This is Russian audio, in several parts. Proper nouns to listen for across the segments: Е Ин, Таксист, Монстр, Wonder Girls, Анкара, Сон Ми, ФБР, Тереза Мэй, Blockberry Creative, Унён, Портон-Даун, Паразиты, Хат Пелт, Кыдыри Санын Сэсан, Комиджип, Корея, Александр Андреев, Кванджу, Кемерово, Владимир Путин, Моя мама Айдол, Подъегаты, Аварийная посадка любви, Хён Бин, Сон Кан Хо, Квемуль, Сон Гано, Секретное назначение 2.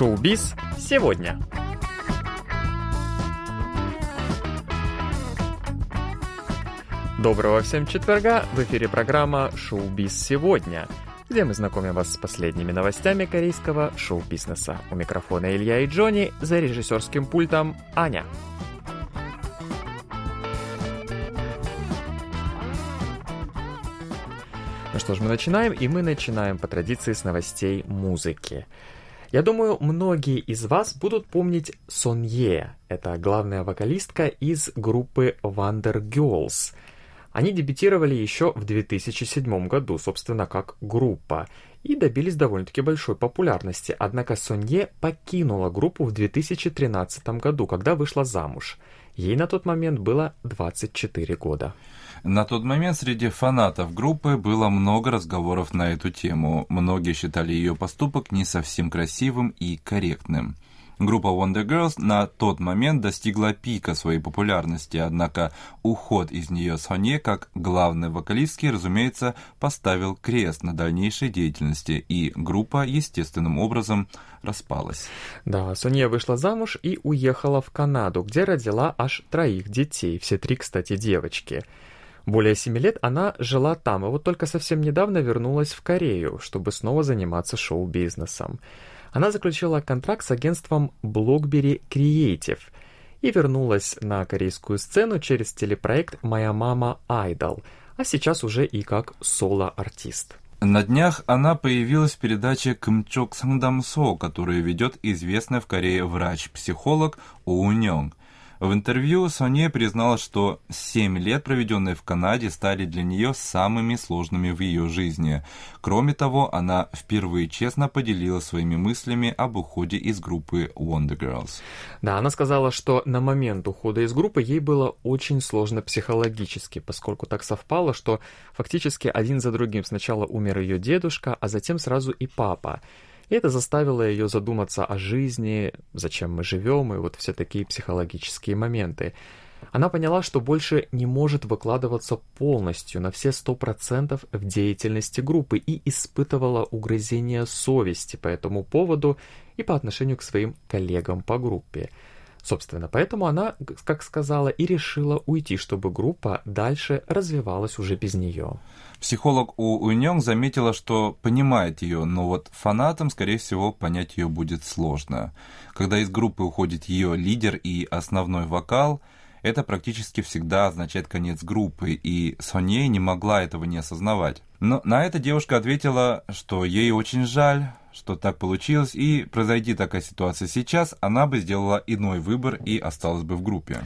Шоу-биз сегодня. Доброго всем четверга! В эфире программа «Шоу-биз сегодня», где мы знакомим вас с последними новостями корейского шоу-бизнеса. У микрофона Илья и Джонни, за режиссерским пультом Аня. Ну что ж, мы начинаем, и мы начинаем по традиции с новостей музыки. Я думаю, многие из вас будут помнить Сон Е. Это главная вокалистка из группы Wonder Girls. Они дебютировали еще в 2007 году, собственно, как группа, и добились довольно-таки большой популярности. Однако Сон Е покинула группу в 2013 году, когда вышла замуж. Ей на тот момент было 24 года. На тот момент среди фанатов группы было много разговоров на эту тему. Многие считали ее поступок не совсем красивым и корректным. Группа Wonder Girls на тот момент достигла пика своей популярности, однако уход из нее Сон Е как главной вокалистки, разумеется, поставил крест на дальнейшей деятельности, и группа естественным образом распалась. Да, Сон Е вышла замуж и уехала в Канаду, где родила аж 3 детей, все 3, кстати, девочки. Более 7 лет она жила там, и вот только совсем недавно вернулась в Корею, чтобы снова заниматься шоу-бизнесом. Она заключила контракт с агентством Blockberry Creative и вернулась на корейскую сцену через телепроект «Моя мама Айдол», а сейчас уже и как соло-артист. На днях она появилась в передаче «Кымчок Сэндамсо», которую ведет известный в Корее врач-психолог Унён. В интервью Сон Е призналась, что 7 лет, проведенные в Канаде, стали для нее самыми сложными в ее жизни. Кроме того, она впервые честно поделилась своими мыслями об уходе из группы Wonder Girls. Да, она сказала, что на момент ухода из группы ей было очень сложно психологически, поскольку так совпало, что фактически один за другим сначала умер ее дедушка, а затем сразу и папа. И это заставило ее задуматься о жизни, зачем мы живем, и вот все такие психологические моменты. Она поняла, что больше не может выкладываться полностью на все 100% в деятельности группы и испытывала угрызение совести по этому поводу и по отношению к своим коллегам по группе. Собственно, поэтому она, как сказала, и решила уйти, чтобы группа дальше развивалась уже без нее. Психолог Унён заметила, что понимает ее, но вот фанатам, скорее всего, понять ее будет сложно. Когда из группы уходит ее лидер и основной вокал, это практически всегда означает конец группы, и Сон Е не могла этого не осознавать. Но на это девушка ответила, что ей очень жаль, что так получилось, и произойди такая ситуация сейчас, она бы сделала иной выбор и осталась бы в группе.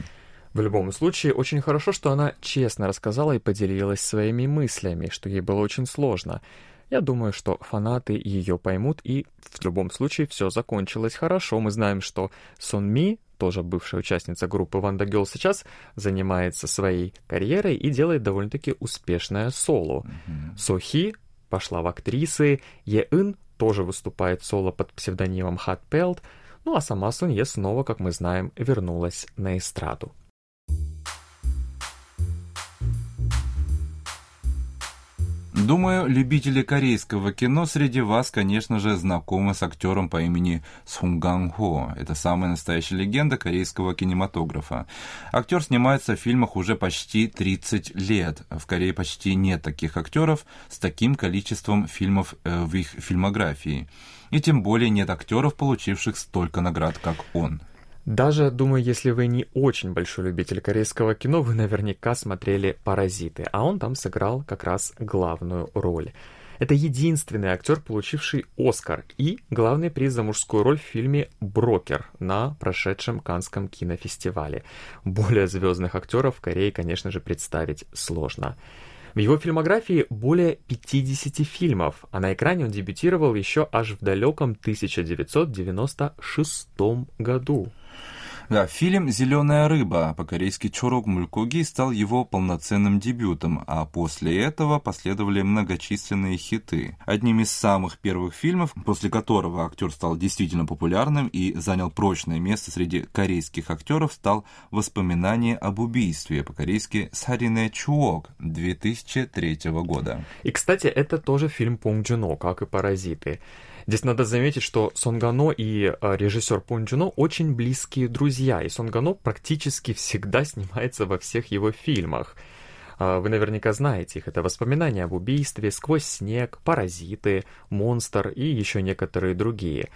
В любом случае, очень хорошо, что она честно рассказала и поделилась своими мыслями, что ей было очень сложно. Я думаю, что фанаты ее поймут, и в любом случае все закончилось хорошо. Мы знаем, что Сон Ми, тоже бывшая участница группы Wonder Girls, сейчас занимается своей карьерой и делает довольно-таки успешное соло. Со Хи пошла в актрисы, Е Ин тоже выступает соло под псевдонимом Хат Пелт, ну а сама Сон Е снова, как мы знаем, вернулась на эстраду. Думаю, любители корейского кино среди вас, конечно же, знакомы с актером по имени Сон Кан Хо. Это самая настоящая легенда корейского кинематографа. Актер снимается в фильмах уже почти 30 лет. В Корее почти нет таких актеров с таким количеством фильмов в их фильмографии. И тем более нет актеров, получивших столько наград, как он. Даже, думаю, если вы не очень большой любитель корейского кино, вы наверняка смотрели «Паразиты», а он там сыграл как раз главную роль. Это единственный актер, получивший «Оскар» и главный приз за мужскую роль в фильме «Брокер» на прошедшем Каннском кинофестивале. Более звездных актеров в Корее, конечно же, представить сложно. В его фильмографии более 50 фильмов, а на экране он дебютировал еще аж в далеком 1996 году. Да, фильм «Зеленая рыба» по-корейски «Чурок Мулькоги» стал его полноценным дебютом, а после этого последовали многочисленные хиты. Одним из самых первых фильмов, после которого актер стал действительно популярным и занял прочное место среди корейских актеров, стал «Воспоминание об убийстве» по-корейски «Сарине Чуок» 2003 года. И, кстати, это тоже фильм Пон Джун-хо, как и «Паразиты». Здесь надо заметить, что Сон Гано и режиссер Пон Джун-хо очень близкие друзья, и Сон Гано практически всегда снимается во всех его фильмах. Вы наверняка знаете их. Это «Воспоминания об убийстве», «Сквозь снег», «Паразиты», «Монстр» и еще некоторые другие.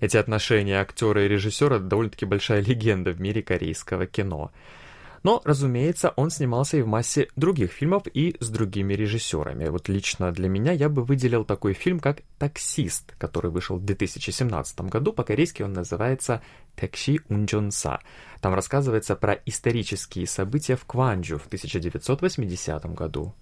Эти отношения актера и режиссера — довольно-таки большая легенда в мире корейского кино. Но, разумеется, он снимался и в массе других фильмов и с другими режиссерами. Вот лично для меня я бы выделил такой фильм, как «Таксист», который вышел в 2017 году. По-корейски он называется «Такси Унджонса». Там рассказывается про исторические события в Кванджу в 1980 году.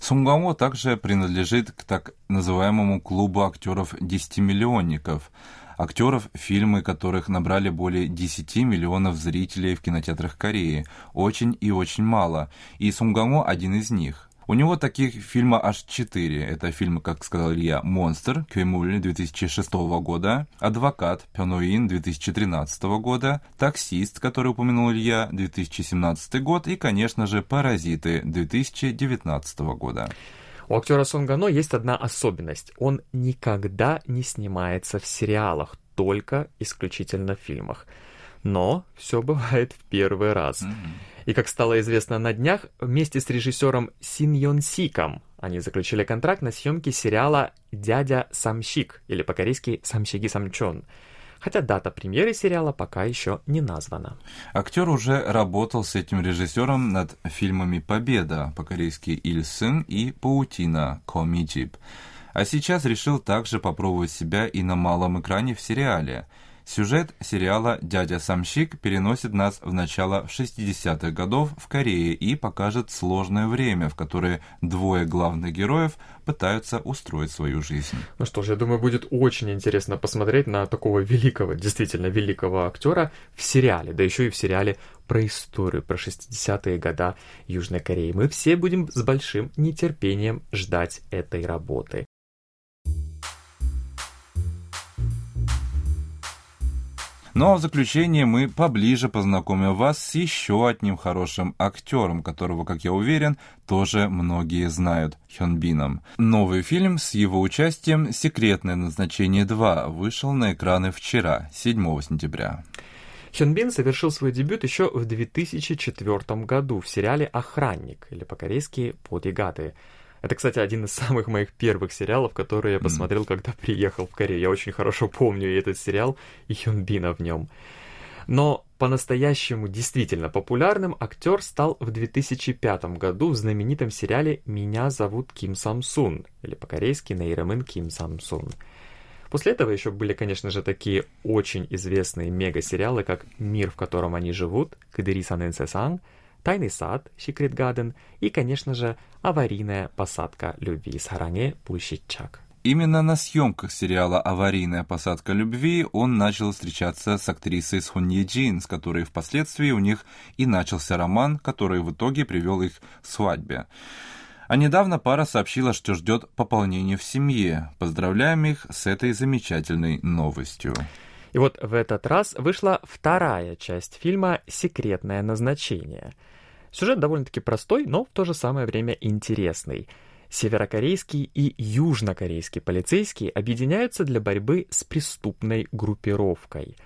Сон Гано также принадлежит к так называемому клубу актеров-10-миллионников. Актеров, фильмы которых набрали более 10 миллионов зрителей в кинотеатрах Кореи. Очень и очень мало. И Сон Гано один из них. У него таких фильма аж 4. Это фильмы, как сказал Илья, «Монстр», «Квемуль» 2006 года, «Адвокат», «Пёноин» 2013 года, «Таксист», который упомянул Илья, 2017 год и, конечно же, «Паразиты» 2019 года. У актера Сон Гано есть одна особенность. Он никогда не снимается в сериалах, только исключительно в фильмах. Но все бывает в первый раз. И, как стало известно на днях, вместе с режиссером Син Йон Сиком они заключили контракт на съемки сериала «Дядя Самщик», или по-корейски «Самщиги Самчон». Хотя дата премьеры сериала пока еще не названа. Актер уже работал с этим режиссером над фильмами «Победа» по-корейски «Ильсын» и «Паутина» Комиджип. А сейчас решил также попробовать себя и на малом экране в сериале. Сюжет сериала «Дядя Самщик» переносит нас в начало 60-х годов в Корее и покажет сложное время, в которое двое главных героев пытаются устроить свою жизнь. Ну что ж, я думаю, будет очень интересно посмотреть на такого великого, действительно великого актера в сериале, да еще и в сериале про историю, про 60-е годы Южной Кореи. Мы все будем с большим нетерпением ждать этой работы. Ну а в заключение мы поближе познакомим вас с еще одним хорошим актером, которого, как я уверен, тоже многие знают, Хён Бином. Новый фильм с его участием «Секретное назначение 2» вышел на экраны вчера, 7 сентября. Хён Бин совершил свой дебют еще в 2004 году в сериале «Охранник», или по-корейски «Подъегаты». Это, кстати, один из самых моих первых сериалов, которые я посмотрел, когда приехал в Корею. Я очень хорошо помню и этот сериал, и Хён Бина в нем. Но по-настоящему действительно популярным актер стал в 2005 году в знаменитом сериале «Меня зовут Ким Самсун», или по-корейски «Нейремын Ким Самсун». После этого еще были, конечно же, такие очень известные мега-сериалы, как «Мир, в котором они живут», «Кыдыри Санын Сэсан», «Тайный сад», «Secret Garden» и, конечно же, «Аварийная посадка любви» «Сарине Чуок». Именно на съемках сериала «Аварийная посадка любви» он начал встречаться с актрисой Сон Е Джин, с которой впоследствии у них и начался роман, который в итоге привел их к свадьбе. А недавно пара сообщила, что ждет пополнения в семье. Поздравляем их с этой замечательной новостью. И вот в этот раз вышла вторая часть фильма «Секретное назначение». Сюжет довольно-таки простой, но в то же самое время интересный. Северокорейский и южнокорейский полицейские объединяются для борьбы с преступной группировкой.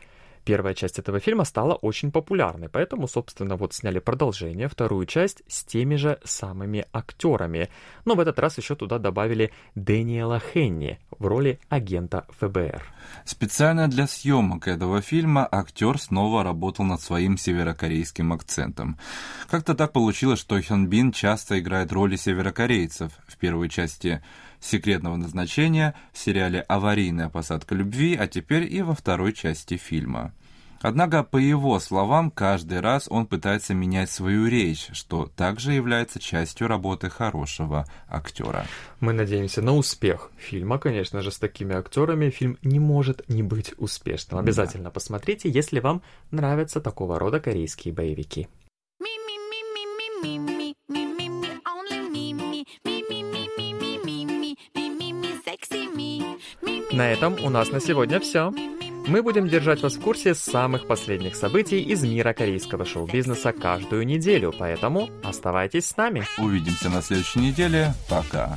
Первая часть этого фильма стала очень популярной, поэтому, собственно, вот сняли продолжение, вторую часть с теми же самыми актерами. Но в этот раз еще туда добавили Дэниела Хенни в роли агента ФБР. Специально для съемок этого фильма актер снова работал над своим северокорейским акцентом. Как-то так получилось, что Хён Бин часто играет роли северокорейцев в первой части «Секретного назначения», в сериале «Аварийная посадка любви», а теперь и во второй части фильма. Однако, по его словам, каждый раз он пытается менять свою речь, что также является частью работы хорошего актера. Мы надеемся на успех фильма, конечно же, с такими актерами фильм не может не быть успешным. Обязательно посмотрите, если вам нравятся такого рода корейские боевики. На этом у нас на сегодня все. Мы будем держать вас в курсе самых последних событий из мира корейского шоу-бизнеса каждую неделю, поэтому оставайтесь с нами. Увидимся на следующей неделе. Пока.